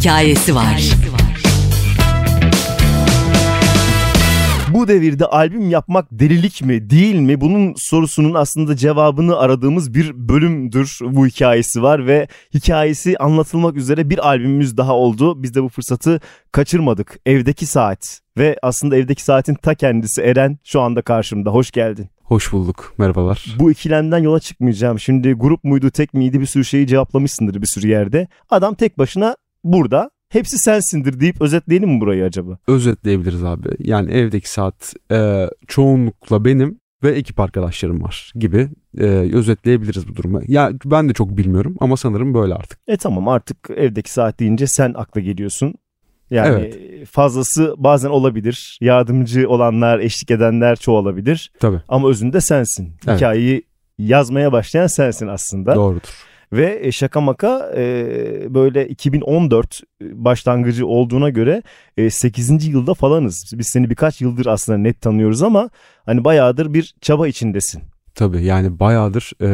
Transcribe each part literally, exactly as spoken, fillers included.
Hikayesi var. Bu devirde albüm yapmak delilik mi değil mi? Bunun sorusunun aslında cevabını aradığımız bir bölümdür bu hikayesi var ve hikayesi anlatılmak üzere bir albümümüz daha oldu. Biz de bu fırsatı kaçırmadık. Evdeki Saat ve aslında Evdeki Saat'in ta kendisi Eren şu anda karşımda. Hoş geldin. Hoş bulduk. Merhabalar. Bu ikilemden yola çıkmayacağım. Şimdi grup muydu, tek miydi bir sürü şeyi cevaplamışsındır bir sürü yerde. Adam tek başına burada. Hepsi sensindir deyip özetleyelim mi burayı acaba? Özetleyebiliriz abi. Yani Evdeki Saat e, çoğunlukla benim ve ekip arkadaşlarım var gibi e, özetleyebiliriz bu durumu. Ya ben de çok bilmiyorum ama sanırım böyle artık. E tamam, artık Evdeki Saat deyince sen akla geliyorsun. Yani evet. Fazlası bazen olabilir. Yardımcı olanlar, eşlik edenler çoğalabilir. Tabii. Ama özünde sensin. Evet. Hikayeyi yazmaya başlayan sensin aslında. Doğrudur. Ve şaka maka böyle iki bin on dört başlangıcı olduğuna göre sekizinci yılda falanız. Biz seni birkaç yıldır aslında net tanıyoruz ama hani bayağıdır bir çaba içindesin. Tabii yani bayağıdır e,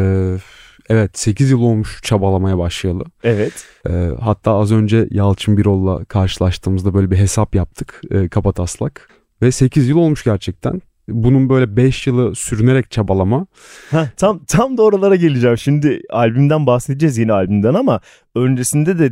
evet sekiz yıl olmuş çabalamaya başlayalı. Evet. E, hatta az önce Yalçın Birol'la karşılaştığımızda böyle bir hesap yaptık e, kapataslak ve sekiz yıl olmuş gerçekten. Bunun böyle beş yılı sürünerek çabalama. Heh, tam tam da oralara geleceğim. Şimdi albümden bahsedeceğiz, yeni albümden, ama öncesinde de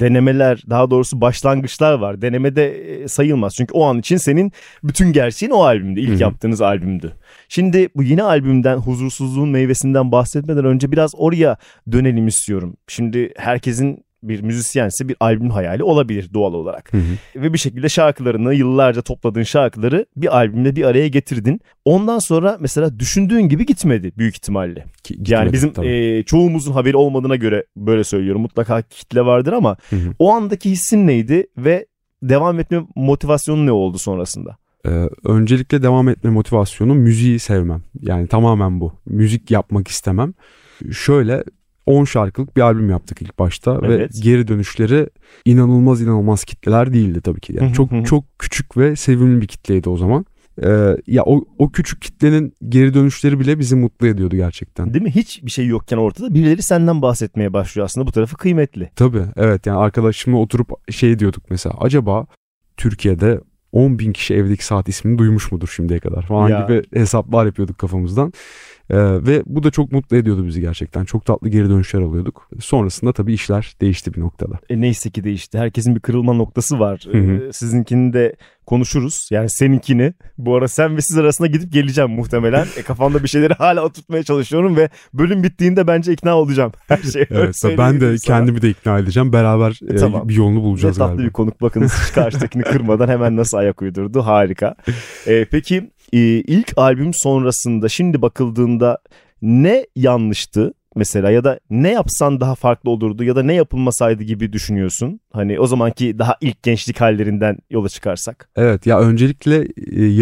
denemeler, daha doğrusu başlangıçlar var. Denemede sayılmaz çünkü o an için senin bütün gerçeğin o albümde, ilk Hı-hı. yaptığınız albümdü. Şimdi bu yeni albümden, Huzursuzluğun Meyvesi'nden bahsetmeden önce biraz oraya dönelim istiyorum. Şimdi herkesin bir müzisyense bir albüm hayali olabilir doğal olarak. Hı hı. Ve bir şekilde şarkılarını, yıllarca topladığın şarkıları bir albümle bir araya getirdin. Ondan sonra mesela düşündüğün gibi gitmedi büyük ihtimalle. Ki, gitmedi, yani bizim e, çoğumuzun haberi olmadığına göre böyle söylüyorum. Mutlaka kitle vardır ama hı hı. o andaki hissin neydi ve devam etme motivasyonu ne oldu sonrasında? Ee, öncelikle devam etme motivasyonu müziği sevmem. Yani tamamen bu. Müzik yapmak istemem. Şöyle... on şarkılık bir albüm yaptık ilk başta, evet. Ve geri dönüşleri inanılmaz inanılmaz kitleler değildi tabii ki. Yani çok çok küçük ve sevimli bir kitleydi o zaman. Ee, ya o, o küçük kitlenin geri dönüşleri bile bizi mutlu ediyordu gerçekten. Değil mi? Hiçbir şey yokken ortada birileri senden bahsetmeye başlıyor aslında. Bu tarafı kıymetli. Tabii evet, yani arkadaşımla oturup şey diyorduk mesela, acaba Türkiye'de on bin kişi Evdeki Saat ismini duymuş mudur şimdiye kadar falan ya. Gibi hesaplar yapıyorduk kafamızdan. Ee, ve bu da çok mutlu ediyordu bizi gerçekten. Çok tatlı geri dönüşler alıyorduk. Sonrasında tabii işler değişti bir noktada. E neyse ki değişti. Herkesin bir kırılma noktası var. Ee, sizinkini de konuşuruz. Yani seninkini. Bu ara sen ve siz arasında gidip geleceğim muhtemelen. e, kafamda bir şeyleri hala oturtmaya çalışıyorum ve bölüm bittiğinde bence ikna olacağım. Her şeyi evet, ben de sana. Kendimi de ikna edeceğim. Beraber e, tamam. bir yolunu bulacağız. Ne tatlı galiba. Bir konuk. Bakın karşıdakini kırmadan hemen nasıl ayak uydurdu. Harika. E, peki... İlk albüm sonrasında şimdi bakıldığında ne yanlıştı mesela, ya da ne yapsan daha farklı olurdu ya da ne yapılmasaydı gibi düşünüyorsun? Hani o zamanki daha ilk gençlik hallerinden yola çıkarsak. Evet ya, öncelikle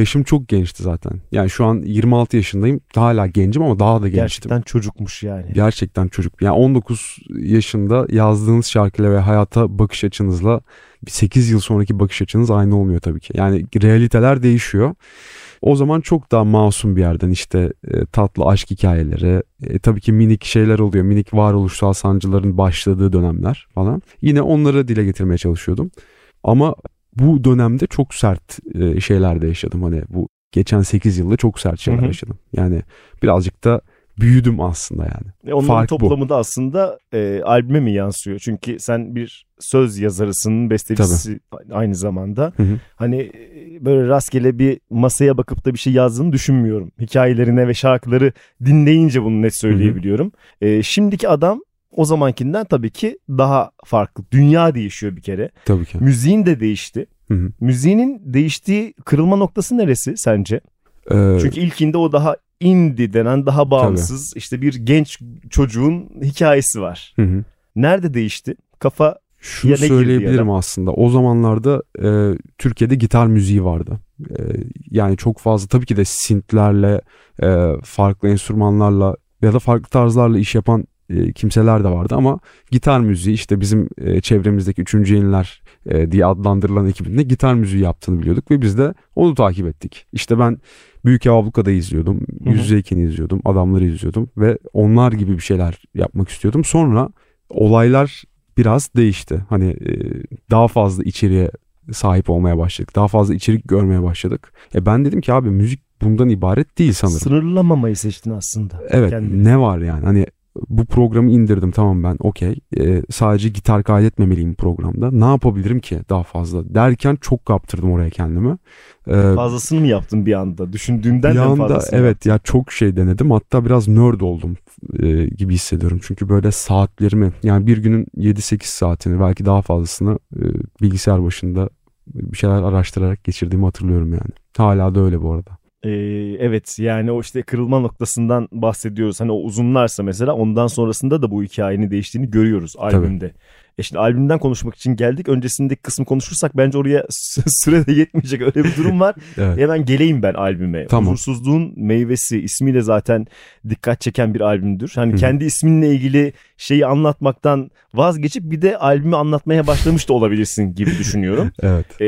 yaşım çok gençti zaten. Yani şu an yirmi altı yaşındayım, hala gencim ama daha da gençtim. Gerçekten çocukmuş yani. Gerçekten çocuk. Yani on dokuz yaşında yazdığınız şarkıyla ve hayata bakış açınızla sekiz yıl sonraki bakış açınız aynı olmuyor tabii ki. Yani realiteler değişiyor. O zaman çok daha masum bir yerden işte e, tatlı aşk hikayeleri, e, tabii ki minik şeyler oluyor, minik varoluşsal sancıların başladığı dönemler falan. Yine onları dile getirmeye çalışıyordum. Ama bu dönemde çok sert e, şeyler de yaşadım. Hani bu geçen sekiz yılda çok sert şeyler Hı-hı. yaşadım. Yani birazcık da büyüdüm aslında yani. E onların Fark toplamı bu. Da aslında e, albüme mi yansıyor? Çünkü sen bir söz yazarısının bestecisi Tabii. aynı zamanda. Hı hı. Hani böyle rastgele bir masaya bakıp da bir şey yazdığını düşünmüyorum. Hikayelerine ve şarkıları dinleyince bunu net söyleyebiliyorum. Hı hı. E, şimdiki adam o zamankinden tabii ki daha farklı. Dünya değişiyor bir kere. Tabii ki. Müziğin de değişti. Hı hı. Müziğinin değiştiği kırılma noktası neresi sence? Ee... Çünkü ilkinde o daha indie denen daha bağımsız Tabii. işte bir genç çocuğun hikayesi var. Hı hı. Nerede değişti? Kafa Şunu ya ne söyleyebilirim ya aslında. O zamanlarda e, Türkiye'de gitar müziği vardı. E, yani çok fazla tabii ki de synthlerle, e, farklı enstrümanlarla ya da farklı tarzlarla iş yapan e, kimseler de vardı ama gitar müziği işte bizim e, çevremizdeki Üçüncü Yeniler e, diye adlandırılan ekibinde gitar müziği yaptığını biliyorduk ve biz de onu takip ettik. İşte ben Büyük Havluka'da izliyordum, Yüz Zeyken'i izliyordum, adamları izliyordum ve onlar gibi bir şeyler yapmak istiyordum. Sonra olaylar biraz değişti. Hani e, daha fazla içeriğe sahip olmaya başladık. Daha fazla içerik görmeye başladık. E ben dedim ki abi müzik bundan ibaret değil sanırım. Sınırlamamayı seçtin aslında. Evet, kendine. Ne var yani? Hani bu programı indirdim, tamam ben okey. E, sadece gitar kaydetmemeliyim programda. Ne yapabilirim ki daha fazla derken çok kaptırdım oraya kendimi. E, fazlasını mı yaptın bir anda? Düşündüğümden de fazlasını. Evet ya, çok şey denedim. Hatta biraz nerd oldum e, gibi hissediyorum. Çünkü böyle saatlerimi, yani bir günün yedi sekiz saatini, belki daha fazlasını e, bilgisayar başında bir şeyler araştırarak geçirdiğimi hatırlıyorum yani. Hala da öyle bu arada. Evet, yani o işte kırılma noktasından bahsediyoruz. Hani o uzunlarsa mesela, ondan sonrasında da bu hikayenin değiştiğini görüyoruz albümde. Tabii. E şimdi albümden konuşmak için geldik. Öncesindeki kısmı konuşursak bence oraya süre de yetmeyecek, öyle bir durum var. Evet. Hemen geleyim ben albüme. Tamam. Huzursuzluğun Meyvesi ismiyle zaten dikkat çeken bir albümdür. Hani Hı. kendi isminle ilgili şeyi anlatmaktan vazgeçip bir de albümü anlatmaya başlamış da olabilirsin gibi düşünüyorum. Evet. E,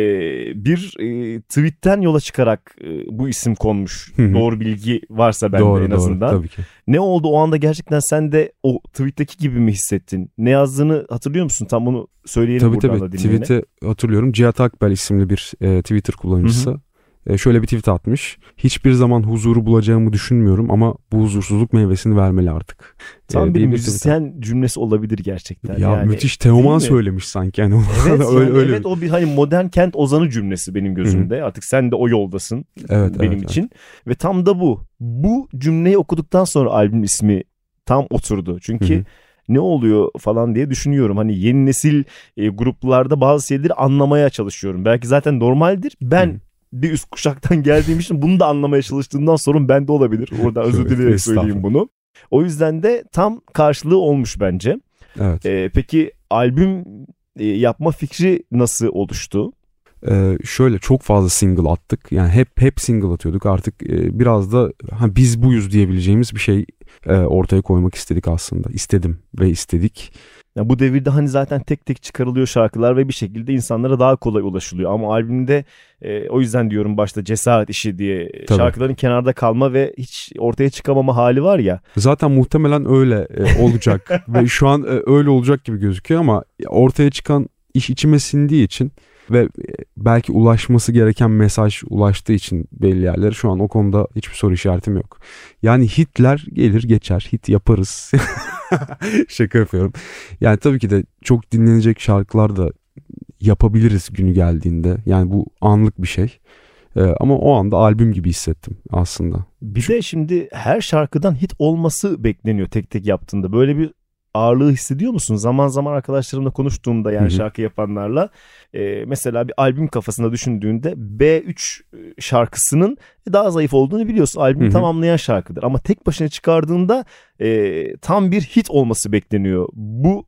bir e, tweetten yola çıkarak e, bu isim konmuş. Hı. Doğru bilgi varsa bende doğru, en azından. Doğru, tabii ki. Ne oldu o anda, gerçekten sen de o tweetteki gibi mi hissettin? Ne yazdığını hatırlıyor musun? Tam bunu söyleyelim tabii, buradan tabii. da dinleyene. Tweet'i hatırlıyorum. Cihat Akbel isimli bir e, Twitter kullanıcısı. Hı hı. E, şöyle bir tweet atmış. Hiçbir zaman huzuru bulacağımı düşünmüyorum ama bu huzursuzluk meyvesini vermeli artık. Tam e, bir müzisyen cümlesi olabilir gerçekten. Ya yani, müthiş Teoman söylemiş sanki. Yani evet, yani, öyle, öyle evet bir... o bir hani modern kent ozanı cümlesi benim gözümde. Hı-hı. Artık sen de o yoldasın evet, benim evet, için. Evet. Ve tam da bu. Bu cümleyi okuduktan sonra albüm ismi tam oturdu. Çünkü Hı-hı. ne oluyor falan diye düşünüyorum. Hani yeni nesil e, gruplarda bazı şeyleri anlamaya çalışıyorum. Belki zaten normaldir. Ben hmm. bir üst kuşaktan geldiğim için bunu da anlamaya çalıştığımdan sorun bende olabilir. Oradan özür dileyerek söyleyeyim bunu. O yüzden de tam karşılığı olmuş bence. Evet. E, peki albüm e, yapma fikri nasıl oluştu? Ee, şöyle çok fazla single attık. Yani hep hep single atıyorduk. Artık e, biraz da ha, biz buyuz diyebileceğimiz bir şey e, ortaya koymak istedik aslında. İstedim ve istedik. Ya bu devirde hani zaten tek tek çıkarılıyor şarkılar ve bir şekilde insanlara daha kolay ulaşılıyor. Ama albümde e, o yüzden diyorum başta cesaret işi diye. Tabii. Şarkıların kenarda kalma ve hiç ortaya çıkamama hali var ya. Zaten muhtemelen öyle e, olacak ve şu an e, öyle olacak gibi gözüküyor ama ortaya çıkan iş içime sindiği için ve belki ulaşması gereken mesaj ulaştığı için belli yerlere şu an o konuda hiçbir soru işaretim yok. Yani hitler gelir geçer, hit yaparız. Şaka yapıyorum. Yani tabii ki de çok dinlenecek şarkılar da yapabiliriz günü geldiğinde. Yani bu anlık bir şey. Ee, ama o anda albüm gibi hissettim aslında. Bir Çünkü... de şimdi her şarkıdan hit olması bekleniyor tek tek yaptığında. Böyle bir ağırlığı hissediyor musun? Zaman zaman arkadaşlarımla konuştuğumda, yani Hı-hı. şarkı yapanlarla e, mesela bir albüm kafasında düşündüğünde B üç şarkısının daha zayıf olduğunu biliyorsun. Albümü Hı-hı. tamamlayan şarkıdır. Ama tek başına çıkardığında e, tam bir hit olması bekleniyor. Bu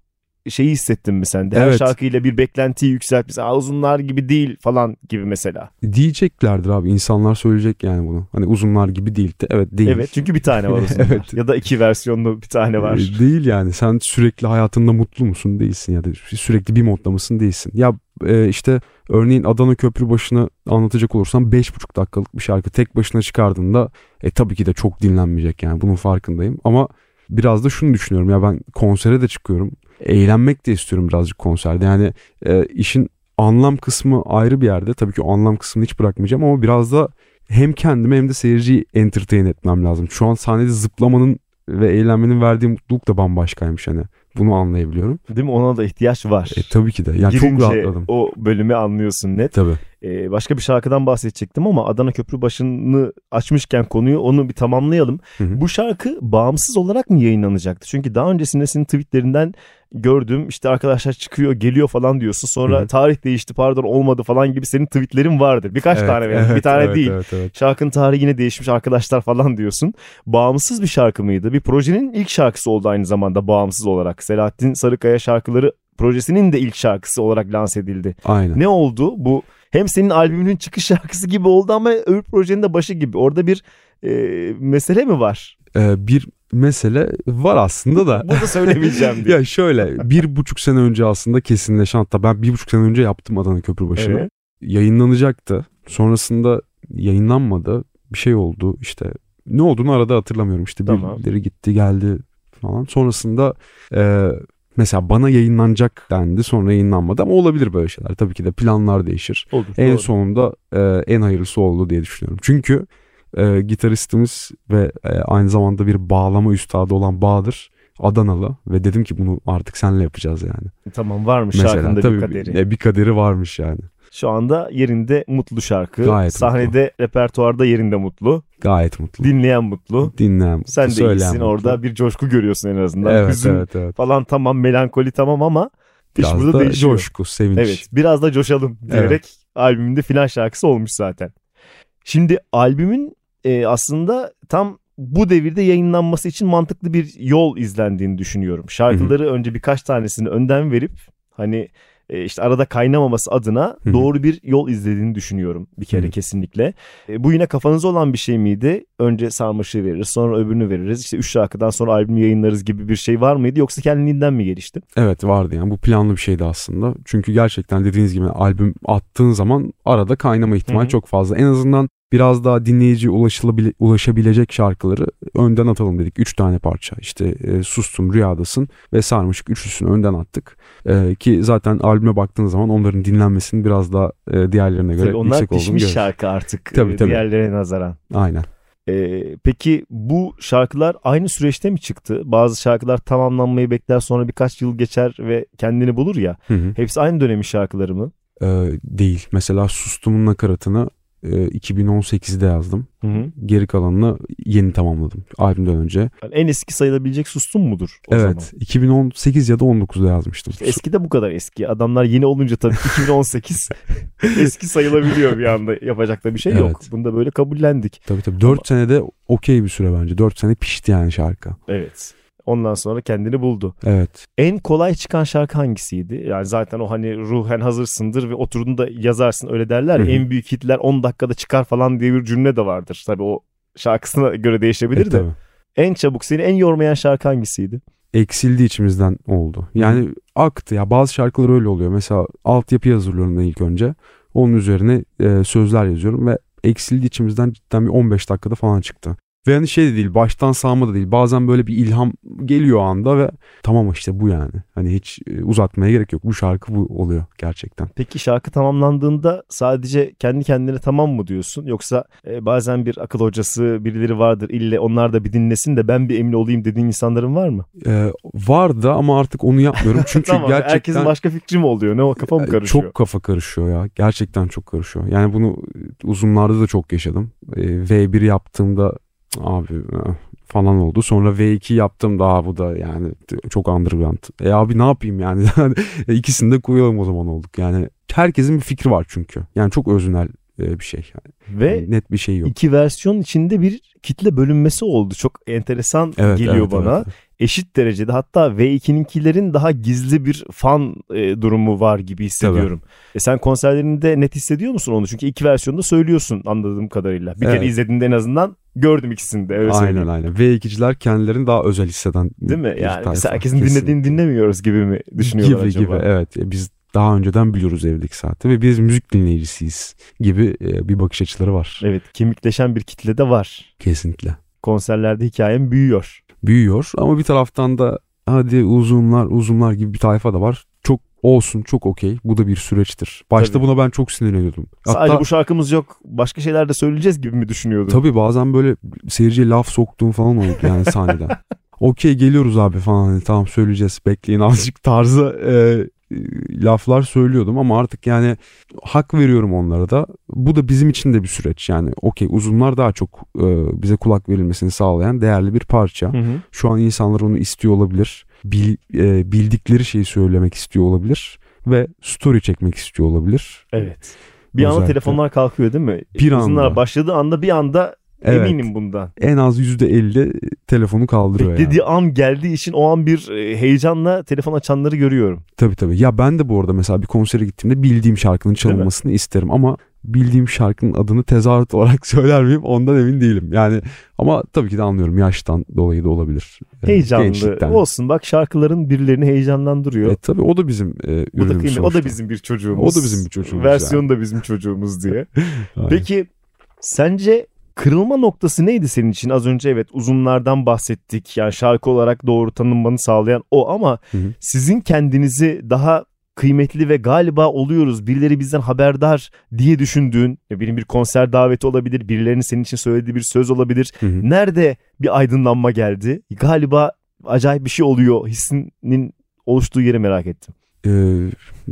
şeyi hissettin mi sen de? Her evet. şarkıyla bir beklentiyi yükseltmişsin. Uzunlar gibi değil falan gibi mesela. Diyeceklerdir abi. İnsanlar söyleyecek yani bunu. Hani uzunlar gibi değil de. Evet değil. Evet, çünkü bir tane var uzunlar. Evet. Ya da iki versiyonlu bir tane var. Değil yani. Sen sürekli hayatında mutlu musun? Değilsin. Ya da sürekli bir modda mısın? Değilsin. Ya işte örneğin Adana Köprübaşı'nı anlatacak olursam beş buçuk dakikalık bir şarkı tek başına çıkardığında e tabii ki de çok dinlenmeyecek yani. Bunun farkındayım. Ama biraz da şunu düşünüyorum. Ya ben konsere de çıkıyorum. Eğlenmek de istiyorum birazcık konserde. Yani e, işin anlam kısmı ayrı bir yerde. Tabii ki o anlam kısmını hiç bırakmayacağım ama biraz da hem kendimi hem de seyirciyi entertain etmem lazım. Şu an sahnede zıplamanın ve eğlenmenin verdiği mutluluk da bambaşkaymış hani. Bunu anlayabiliyorum. Değil mi? Ona da ihtiyaç var. E, tabii ki de. Yani girince çok rahatladım. O bölümü anlıyorsun net. Tabii. E, başka bir şarkıdan bahsedecektim ama Adana Köprübaşı'nı açmışken konuyu, onu bir tamamlayalım. Hı hı. Bu şarkı bağımsız olarak mı yayınlanacaktı? Çünkü daha öncesinde senin tweetlerinden gördüm. İşte arkadaşlar çıkıyor, geliyor falan diyorsun. Sonra hı hı. tarih değişti, pardon olmadı falan gibi senin tweetlerin vardır. Birkaç evet, tane evet, bir tane evet, değil. Evet, evet. Şarkının tarihi yine değişmiş arkadaşlar falan diyorsun. Bağımsız bir şarkı mıydı? Bir projenin ilk şarkısı oldu aynı zamanda bağımsız olarak. Selahattin Sarıkaya şarkıları projesinin de ilk şarkısı olarak lanse edildi. Aynen. Ne oldu? Bu hem senin albümünün çıkış şarkısı gibi oldu ama öbür projenin de başı gibi. Orada bir e, mesele mi var? Ee, bir mesele var aslında da. Bunu da söylemeyeceğim diye. Ya şöyle, bir buçuk sene önce aslında kesinleşen, hatta ben bir buçuk sene önce yaptım Adana Köprübaşı'nı. Evet. Yayınlanacaktı. Sonrasında yayınlanmadı. Bir şey oldu işte. Ne olduğunu arada hatırlamıyorum işte. Tamam. Birileri gitti geldi falan. Sonrasında e, Mesela bana yayınlanacak dendi, sonra yayınlanmadı ama olabilir böyle şeyler. Tabii ki de planlar değişir. Olur, en doğru. Sonunda e, en hayırlısı oldu diye düşünüyorum. Çünkü e, gitaristimiz ve e, aynı zamanda bir bağlama üstadı olan Bahadır Adanalı ve dedim ki bunu artık seninle yapacağız yani. Tamam, varmış mesela, şarkında tabii, bir kaderi. E, bir kaderi varmış yani. Şu anda yerinde mutlu şarkı. Gayet sahnede mutlu. Repertuarda yerinde mutlu. Gayet mutlu. Dinleyen mutlu. Dinleyen mutlu. Sen de iyisin orada mutlu. Bir coşku görüyorsun en azından. Evet, hüzün evet, evet. Falan tamam, melankoli tamam ama biraz iş burada değişiyor. Coşku, sevinç. Evet, biraz da coşalım diyerek evet. Albümünde filan şarkısı olmuş zaten. Şimdi albümün e, aslında tam bu devirde yayınlanması için mantıklı bir yol izlendiğini düşünüyorum. Şarkıları Hı-hı. önce birkaç tanesini önden verip hani... İşte arada kaynamaması adına Hı-hı. doğru bir yol izlediğini düşünüyorum bir kere Hı-hı. kesinlikle. E, bu yine kafanızda olan bir şey miydi? Önce Sarmışık'ı veririz, sonra öbürünü veririz. İşte üç şarkıdan sonra albümü yayınlarız gibi bir şey var mıydı? Yoksa kendiliğinden mi gelişti? Evet, vardı yani. Bu planlı bir şeydi aslında. Çünkü gerçekten dediğiniz gibi albüm attığın zaman arada kaynama ihtimali Hı-hı. çok fazla. En azından biraz daha dinleyiciye ulaşılabile- ulaşabilecek şarkıları önden atalım dedik. Üç tane parça işte e, Sustum, Rüyadasın ve Sarmışık üçlüsünü önden attık. E, ki zaten albüme baktığınız zaman onların dinlenmesinin biraz daha e, diğerlerine göre tabii yüksek olduğunu görüyoruz. Onlar pişmiş şarkı artık tabii, tabii. diğerlerine nazaran. Aynen. E, peki bu şarkılar aynı süreçte mi çıktı? Bazı şarkılar tamamlanmayı bekler, sonra birkaç yıl geçer ve kendini bulur ya. Hı hı. Hepsi aynı dönemin şarkıları mı? E, değil. Mesela Sustum'un nakaratını iki bin on sekizde yazdım. Hı hı. Geri kalanını yeni tamamladım albümden önce. Yani en eski sayılabilecek Sustum mudur o evet, zaman? iki bin on sekiz ya da on dokuzda yazmıştım. İşte eski de bu kadar eski. Adamlar yeni olunca tabii iki bin on sekiz eski sayılabiliyor bir anda. Yapacak da bir şey evet. yok. Bunda böyle kabullendik. Tabii tabii. dört Ama... senede okey bir süre bence. dört sene pişti yani şarkı. Evet. Ondan sonra kendini buldu. Evet. En kolay çıkan şarkı hangisiydi? Yani zaten o hani ruhen hazırsındır ve oturduğunda da yazarsın, öyle derler. Hı-hı. En büyük hitler on dakikada çıkar falan diye bir cümle de vardır. Tabii o şarkısına göre değişebilir e, de. Tabii. En çabuk seni en yormayan şarkı hangisiydi? Eksildi içimizden oldu. Yani Hı-hı. aktı ya, bazı şarkılar öyle oluyor. Mesela altyapıyı hazırlıyorum ben ilk önce. Onun üzerine e, sözler yazıyorum ve eksildi içimizden cidden bir on beş dakikada falan çıktı. Ve hani şey de değil, baştan sağma da değil. Bazen böyle bir ilham geliyor anda ve tamam işte bu yani. Hani hiç uzatmaya gerek yok. Bu şarkı bu oluyor gerçekten. Peki şarkı tamamlandığında sadece kendi kendine tamam mı diyorsun? Yoksa bazen bir akıl hocası, birileri vardır, ille onlar da bir dinlesin de ben bir emin olayım dediğin insanların var mı? Ee, var da ama artık onu yapmıyorum. Çünkü tamam, gerçekten... Herkesin başka fikri mi oluyor? Ne o, kafa mı karışıyor? Çok kafa karışıyor ya. Gerçekten çok karışıyor. Yani bunu uzunlarda da çok yaşadım. V bir yaptığımda abi falan oldu. Sonra V iki yaptım daha, bu da yani çok underground. E abi ne yapayım yani? İkisini de koyalım o zaman olduk. Yani herkesin bir fikri var çünkü. Yani çok özünel bir şey. Yani ve yani net bir şey yok. İki versiyon içinde bir kitle bölünmesi oldu. Çok enteresan evet, geliyor evet, bana. Evet, evet. Eşit derecede, hatta V ikininkilerin daha gizli bir fan e, durumu var gibi hissediyorum. E sen konserlerinde net hissediyor musun onu? Çünkü iki versiyonda söylüyorsun anladığım kadarıyla. Bir evet. kere izlediğinde en azından gördüm ikisini de. Öyle aynen söyleyeyim. Aynen. V ikiciler kendilerini daha özel hisseden. Değil mi? Yani mesela herkesin kesin. Dinlediğini dinlemiyoruz gibi mi düşünüyorlar gibi, acaba? Gibi gibi evet. Biz daha önceden biliyoruz Evdeki Saat'i ve biz müzik dinleyicisiyiz gibi bir bakış açıları var. Evet, kemikleşen bir kitle de var. Kesinlikle. Konserlerde hikayem büyüyor. Büyüyor ama bir taraftan da hadi uzunlar uzunlar gibi bir tayfa da var. Çok olsun, çok okey. Bu da bir süreçtir. Başta tabii. buna ben çok sinirleniyordum. Hatta, sadece bu şarkımız yok, başka şeyler de söyleyeceğiz gibi mi düşünüyordun? Tabii bazen böyle seyirciye laf soktuğum falan oldu yani sahneden. Okey geliyoruz abi falan, hani, tamam söyleyeceğiz, bekleyin azıcık tarzı e, laflar söylüyordum ama artık yani hak veriyorum onlara da. Bu da bizim için de bir süreç yani. Okey, uzunlar daha çok e, bize kulak verilmesini sağlayan değerli bir parça. Hı hı. Şu an insanlar onu istiyor olabilir. Bil, e, bildikleri şeyi söylemek istiyor olabilir ve story çekmek istiyor olabilir. Evet. Bir özellikle. Anda telefonlar kalkıyor değil mi? Bir uzunlar anda. Başladığı anda bir anda evet. Eminim bundan. En az yüzde elli telefonu kaldırıyor. Beklediği yani. An geldiği için o an bir heyecanla telefon açanları görüyorum. Tabii tabii. Ya ben de bu arada mesela bir konsere gittiğimde bildiğim şarkının çalınmasını evet. isterim ama bildiğim şarkının adını tezahürat olarak söyler miyim? Ondan emin değilim. Yani ama tabii ki de anlıyorum, yaştan dolayı da olabilir. Heyecanlı gençlikten. Olsun bak, şarkıların birilerini heyecanlandırıyor. E, tabii o da bizim e, ürünümüz. O, o da bizim bir çocuğumuz. O da bizim bir çocuğumuz. Versiyonu yani. Da bizim çocuğumuz diye. Peki sence kırılma noktası neydi senin için? Az önce evet uzunlardan bahsettik. Yani şarkı olarak doğru tanınmanı sağlayan o ama hı hı. sizin kendinizi daha kıymetli ve galiba oluyoruz, birileri bizden haberdar diye düşündüğün, benim bir konser daveti olabilir, birilerinin senin için söylediği bir söz olabilir. Hı hı. Nerede bir aydınlanma geldi? Galiba acayip bir şey oluyor hissinin oluştuğu yeri merak ettim. Ee,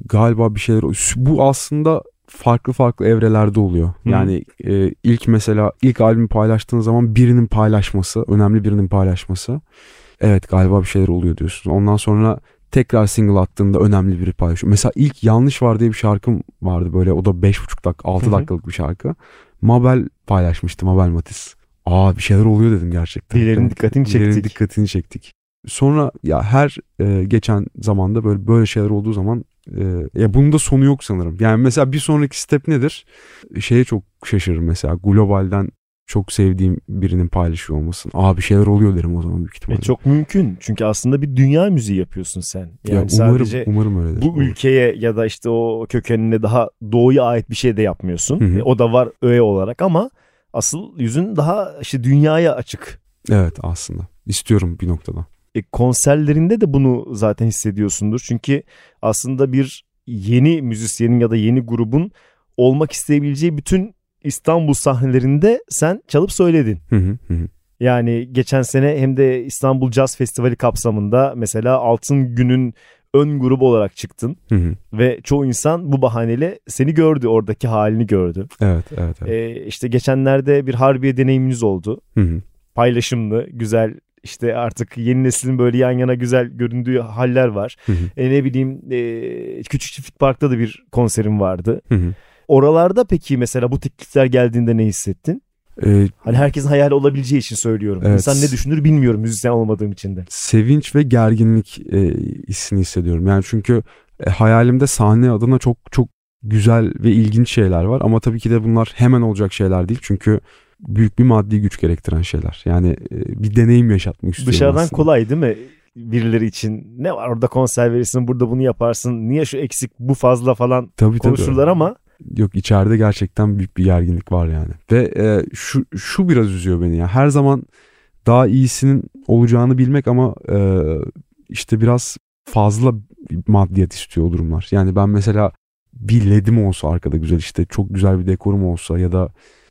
galiba bir şeyler, bu aslında farklı farklı evrelerde oluyor. Yani e, ilk mesela ilk albümü paylaştığın zaman birinin paylaşması, önemli birinin paylaşması. Evet galiba bir şeyler oluyor diyorsun. Ondan sonra tekrar single attığında önemli biri paylaşıyor. Mesela İlk Yanlış Var diye bir şarkım vardı böyle. O da beş buçuk dakika, altı dakikalık bir şarkı. Mabel paylaşmıştı, Mabel Matiz. Aa bir şeyler oluyor dedim gerçekten. Diğerinin dikkatini çektik. Diğerinin dikkatini çektik. Sonra ya her e, geçen zamanda böyle böyle şeyler olduğu zaman e, ya bunun da sonu yok sanırım. Yani mesela bir sonraki step nedir? Şeye çok şaşırırım mesela. Globalden çok sevdiğim birinin paylaşıyor olmasın. Aa bir şeyler oluyor derim o zaman büyük ihtimalle. E çok mümkün. Çünkü aslında bir dünya müziği yapıyorsun sen. Yani ya umarım, umarım öyledir. Bu ülkeye ya da işte o kökenine daha doğuya ait bir şey de yapmıyorsun. Hı hı. E, o da var öğe olarak ama asıl yüzün daha işte dünyaya açık. Evet aslında. İstiyorum bir noktada. E, konserlerinde de bunu zaten hissediyorsundur. Çünkü aslında bir yeni müzisyenin ya da yeni grubun olmak isteyebileceği bütün İstanbul sahnelerinde sen çalıp söyledin. Hı hı hı. Yani geçen sene hem de İstanbul Jazz Festivali kapsamında mesela Altın Gün'ün ön grubu olarak çıktın. Hı hı. Ve çoğu insan bu bahaneyle seni gördü, oradaki halini gördü. Evet, evet. evet. E, işte geçenlerde bir Harbiye deneyiminiz oldu. Hı hı. Paylaşımlı, güzel. İşte artık yeni neslin böyle yan yana güzel göründüğü haller var. Hı hı. E ne bileyim e, Küçükçiftlik Park'ta da bir konserim vardı. Hı hı. Oralarda peki mesela bu teklifler geldiğinde ne hissettin? Ee, hani herkesin hayali olabileceği için söylüyorum. Evet. İnsan ne düşünür bilmiyorum müzisyen olmadığım için de. Sevinç ve gerginlik e, hissini hissediyorum. Yani çünkü e, hayalimde sahne adına çok çok güzel ve ilginç şeyler var. Ama tabii ki de bunlar hemen olacak şeyler değil. Çünkü büyük bir maddi güç gerektiren şeyler. Yani bir deneyim yaşatmak istiyorum dışarıdan aslında. Kolay değil mi birileri için? Ne var orada konser verirsin, burada bunu yaparsın. Niye şu eksik, bu fazla falan tabii, konuşurlar tabii. Ama. Yok içeride gerçekten büyük bir gerginlik var yani. Ve e, şu, şu biraz üzüyor beni ya. Her zaman daha iyisinin olacağını bilmek ama e, işte biraz fazla maddiyat istiyor o durumlar. Yani ben mesela bir ledim olsa arkada güzel işte çok güzel bir dekorum olsa ya da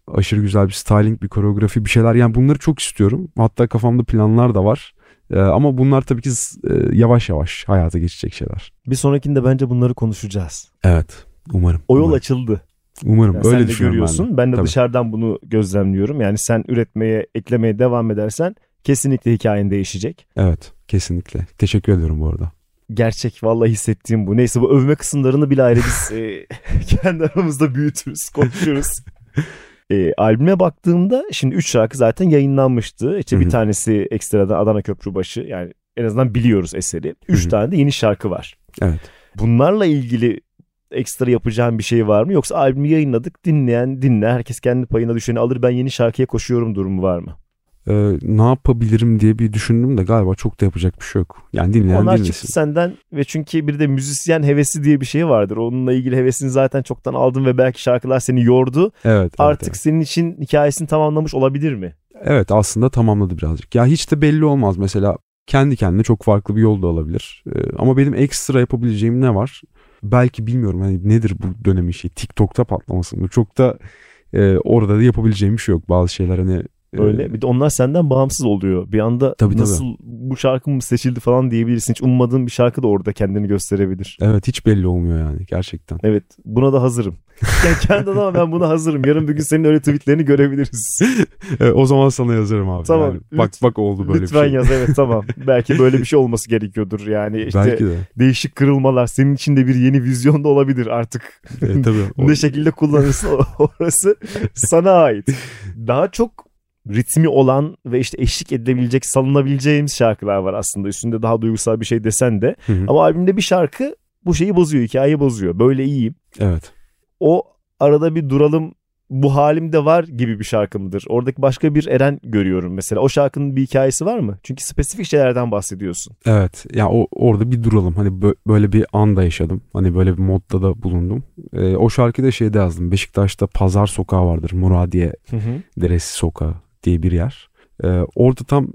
aşırı güzel bir styling, bir koreografi, bir şeyler. Yani bunları çok istiyorum. Hatta kafamda planlar da var. Ee, ama bunlar tabii ki e, yavaş yavaş hayata geçecek şeyler. Bir sonrakinde bence bunları konuşacağız. Evet. Umarım. O yol umarım. Açıldı. Umarım. Yani öyle sen de görüyorsun. Ben de, ben de dışarıdan bunu gözlemliyorum. Yani sen üretmeye, eklemeye devam edersen kesinlikle hikayen değişecek. Evet. Kesinlikle. Teşekkür ediyorum bu arada. Gerçek vallahi hissettiğim bu. Neyse bu övme kısımlarını bile ayrı biz e, kendi aramızda büyütürüz, konuşuruz. E, albüme baktığımda şimdi üç şarkı zaten yayınlanmıştı. İşte Hı-hı. bir tanesi ekstradan Adana Köprübaşı. Yani en azından biliyoruz eseri. üç tane de yeni şarkı var. Evet. Bunlarla ilgili ekstra yapacağım bir şey var mı? Yoksa albümü yayınladık, dinleyen dinler, herkes kendi payına düşeni alır, ben yeni şarkıya koşuyorum durumu var mı? Ee, ne yapabilirim diye bir düşündüm de galiba çok da yapacak bir şey yok. Yani dinleyen onlar dinlesin. Onlar çıktı senden ve çünkü bir de müzisyen hevesi diye bir şey vardır. Onunla ilgili hevesini zaten çoktan aldın ve belki şarkılar seni yordu. Evet. Artık evet, senin evet. için hikayesini tamamlamış olabilir mi? Evet aslında tamamladı birazcık. Ya hiç de belli olmaz mesela kendi kendine çok farklı bir yol da alabilir. Ee, ama benim ekstra yapabileceğim ne var? Belki bilmiyorum hani nedir bu dönemin şey TikTok'ta patlaması mı? Çok da e, orada da yapabileceğim bir şey yok. Bazı şeyler hani öyle. Bir de onlar senden bağımsız oluyor. Bir anda tabii, nasıl tabii. bu şarkı mı seçildi falan diyebilirsin. Hiç ummadığın bir şarkı da orada kendini gösterebilir. Evet hiç belli olmuyor yani gerçekten. Evet buna da hazırım. Yani kendi ama ben buna hazırım. Yarın bir gün senin öyle tweetlerini görebiliriz. Evet, o zaman sana yazarım abi. Tamam. Yani, bak bak oldu böyle bir şey. Lütfen yaz evet tamam. Belki böyle bir şey olması gerekiyordur. Yani işte belki de. Değişik kırılmalar senin için de bir yeni vizyon da olabilir artık. E, tabii. Ne şekilde kullanırsın orası sana ait. Daha çok ritmi olan ve işte eşlik edilebilecek, salınabileceğimiz şarkılar var aslında. Üstünde daha duygusal bir şey desen de. Hı hı. Ama albümde bir şarkı bu şeyi bozuyor, hikayeyi bozuyor. Böyle iyiyim. Evet. O arada bir duralım bu halimde var gibi bir şarkı mıdır? Oradaki başka bir Eren görüyorum mesela. O şarkının bir hikayesi var mı? Çünkü spesifik şeylerden bahsediyorsun. Evet. Ya o, orada bir duralım. Hani bö- böyle bir anda yaşadım. Hani böyle bir modda da bulundum. Ee, o şarkıda şeyde yazdım. Beşiktaş'ta Pazar Sokağı vardır. Muradiye, hı hı. Dresi Sokağı diye bir yer. Ee, orada tam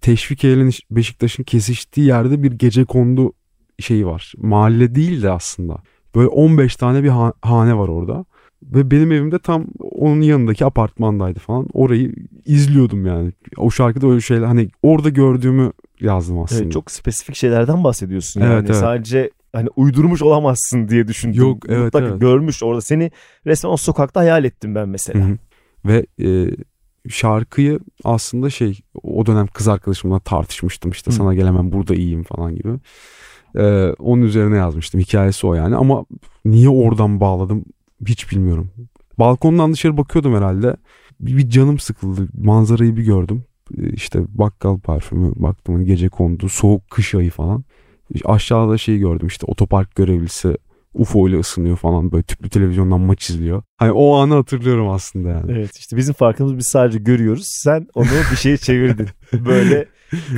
Teşvik Eylül'ün Beşiktaş'ın kesiştiği yerde bir gecekondu şeyi var. Mahalle değil de aslında. Böyle on beş tane bir ha- hane var orada. Ve benim evimde tam onun yanındaki apartmandaydı falan. Orayı izliyordum yani. O şarkıda öyle şeyler, hani orada gördüğümü yazdım aslında. Evet, çok spesifik şeylerden bahsediyorsun yani. Evet, evet. Sadece hani uydurmuş olamazsın diye düşündüm. Yok, evet, mutlaka evet. Görmüş orada. Seni resmen o sokakta hayal ettim ben mesela. Hı-hı. Ve e, şarkıyı aslında şey, o dönem kız arkadaşımla tartışmıştım işte. Hı-hı. Sana gelemem, burada iyiyim falan gibi. E, onun üzerine yazmıştım. Hikayesi o yani. Ama niye oradan bağladım? Hiç bilmiyorum. Balkondan dışarı bakıyordum herhalde. Bir canım sıkıldı. Manzarayı bir gördüm. İşte bakkal parfümü baktım, gece kondu. Soğuk kış ayı falan. Aşağıda şeyi gördüm işte, otopark görevlisi U F O ile ısınıyor falan. Böyle tüplü televizyondan maç izliyor. Hani o anı hatırlıyorum aslında yani. Evet, işte bizim farkımız, biz sadece görüyoruz. Sen onu bir şeye çevirdin. Böyle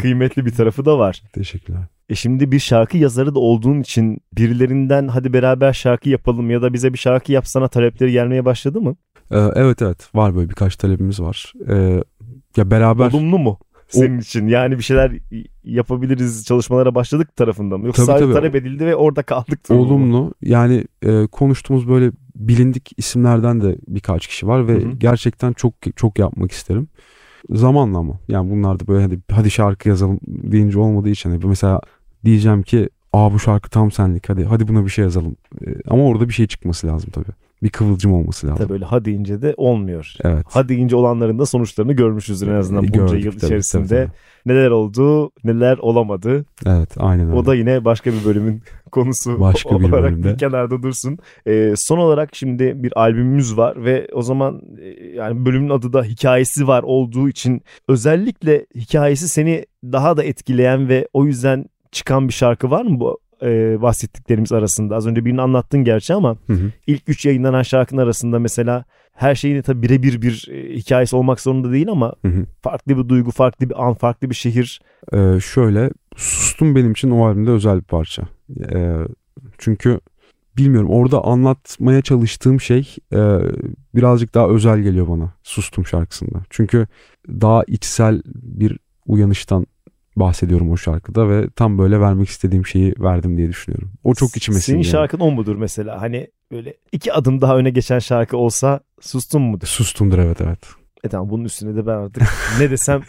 kıymetli bir tarafı da var. Teşekkürler. E şimdi bir şarkı yazarı da olduğun için birilerinden hadi beraber şarkı yapalım ya da bize bir şarkı yapsana talepleri gelmeye başladı mı? Ee, evet evet var, böyle birkaç talebimiz var. Ee, ya beraber. Olumlu mu senin o... için? Yani bir şeyler yapabiliriz, çalışmalara başladık tarafından mı? Yoksa tabii, sadece tabii. Talep edildi ve orada kaldık. Olumlu mu? Yani e, konuştuğumuz böyle bilindik isimlerden de birkaç kişi var ve Hı-hı. gerçekten çok çok yapmak isterim. Zamanla mı? Yani bunlar da böyle hadi, hadi şarkı yazalım deyince olmadığı için. Hani mesela diyeceğim ki aa bu şarkı tam senlik, hadi hadi buna bir şey yazalım. Ee, ama orada bir şey çıkması lazım tabii. Bir kıvılcım olması lazım. Tabii öyle ha deyince de olmuyor. Evet. Ha deyince olanların da sonuçlarını görmüşüzdür en azından bunca Gördük, yıl tabii, içerisinde. Tabii, tabii. Neler oldu, neler olamadı. Evet, aynen öyle. O da yine başka bir bölümün konusu başka bir olarak bölümde. Bir kenarda dursun. Ee, son olarak şimdi bir albümümüz var ve o zaman yani bölümün adı da Hikayesi Var olduğu için özellikle hikayesi seni daha da etkileyen ve o yüzden çıkan bir şarkı var mı bu e, bahsettiklerimiz arasında? Az önce birini anlattın gerçi ama hı hı. ilk üç yayınlanan şarkının arasında mesela her şeyin tabii birebir bir e, hikayesi olmak zorunda değil ama hı hı. farklı bir duygu, farklı bir an, farklı bir şehir. Ee, şöyle Sustum benim için o albümde özel bir parça. Ee, çünkü bilmiyorum, orada anlatmaya çalıştığım şey e, birazcık daha özel geliyor bana Sustum şarkısında. Çünkü daha içsel bir uyanıştan bahsediyorum o şarkıda ve tam böyle vermek istediğim şeyi verdim diye düşünüyorum. O çok içime sinmiyor. Senin yani. Şarkın o mudur mesela? Hani böyle iki adım daha öne geçen şarkı olsa Sustum mudur? Sustumdur, evet evet. E tamam, bunun üstüne de ben artık ne desem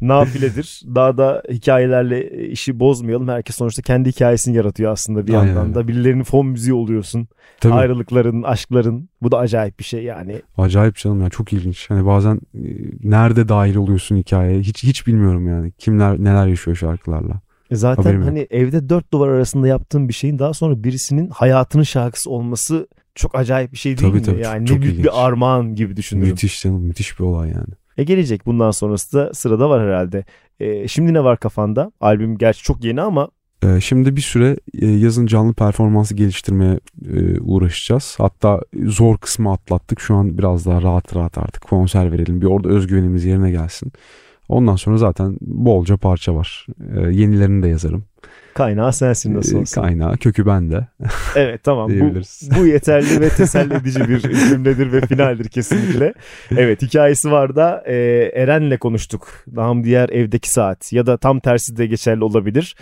nafiledir. Daha da hikayelerle işi bozmayalım. Herkes sonuçta kendi hikayesini yaratıyor aslında bir Aynen. yandan da. Birilerinin fon müziği oluyorsun. Tabii. Ayrılıkların, aşkların. Bu da acayip bir şey yani. Acayip canım ya, çok ilginç. Hani bazen e, nerede dahil oluyorsun hikayeye? Hiç hiç bilmiyorum yani. Kimler neler yaşıyor şarkılarla. E zaten Haberim hani yok. Evde dört duvar arasında yaptığın bir şeyin daha sonra birisinin hayatının şarkısı olması... Çok acayip bir şey değil tabii, mi? Tabii, yani ne büyük bir armağan gibi düşünürüm. Müthiş canım, müthiş bir olay yani. E gelecek bundan sonrası da sırada var herhalde. E, şimdi ne var kafanda? Albüm gerçi çok yeni ama. E, şimdi bir süre e, yazın canlı performansı geliştirmeye e, uğraşacağız. Hatta zor kısmı atlattık. Şu an biraz daha rahat rahat artık konser verelim. Bir orada özgüvenimiz yerine gelsin. Ondan sonra zaten bolca parça var. E, yenilerini de yazarım. Kaynağı sensin nasıl olsun. Kaynağı, kökü bende. Evet, tamam. bu, bu yeterli ve teselli edici bir cümledir ve finaldir kesinlikle. Evet, Hikayesi Var da e, Eren'le konuştuk. Daha diğer Evdeki Saat ya da tam tersi de geçerli olabilir.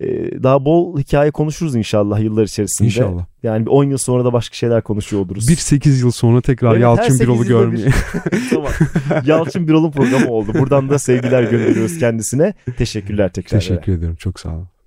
E, daha bol hikaye konuşuruz inşallah yıllar içerisinde. İnşallah. Yani bir on yıl sonra da başka şeyler konuşuyor oluruz. bir sekiz yıl sonra tekrar evet, Yalçın Birol'u görmeye. Tamam. Yalçın Birol'un programı oldu. Buradan da sevgiler gönderiyoruz kendisine. Teşekkürler tekrar. Teşekkür ederim. Çok sağ olun.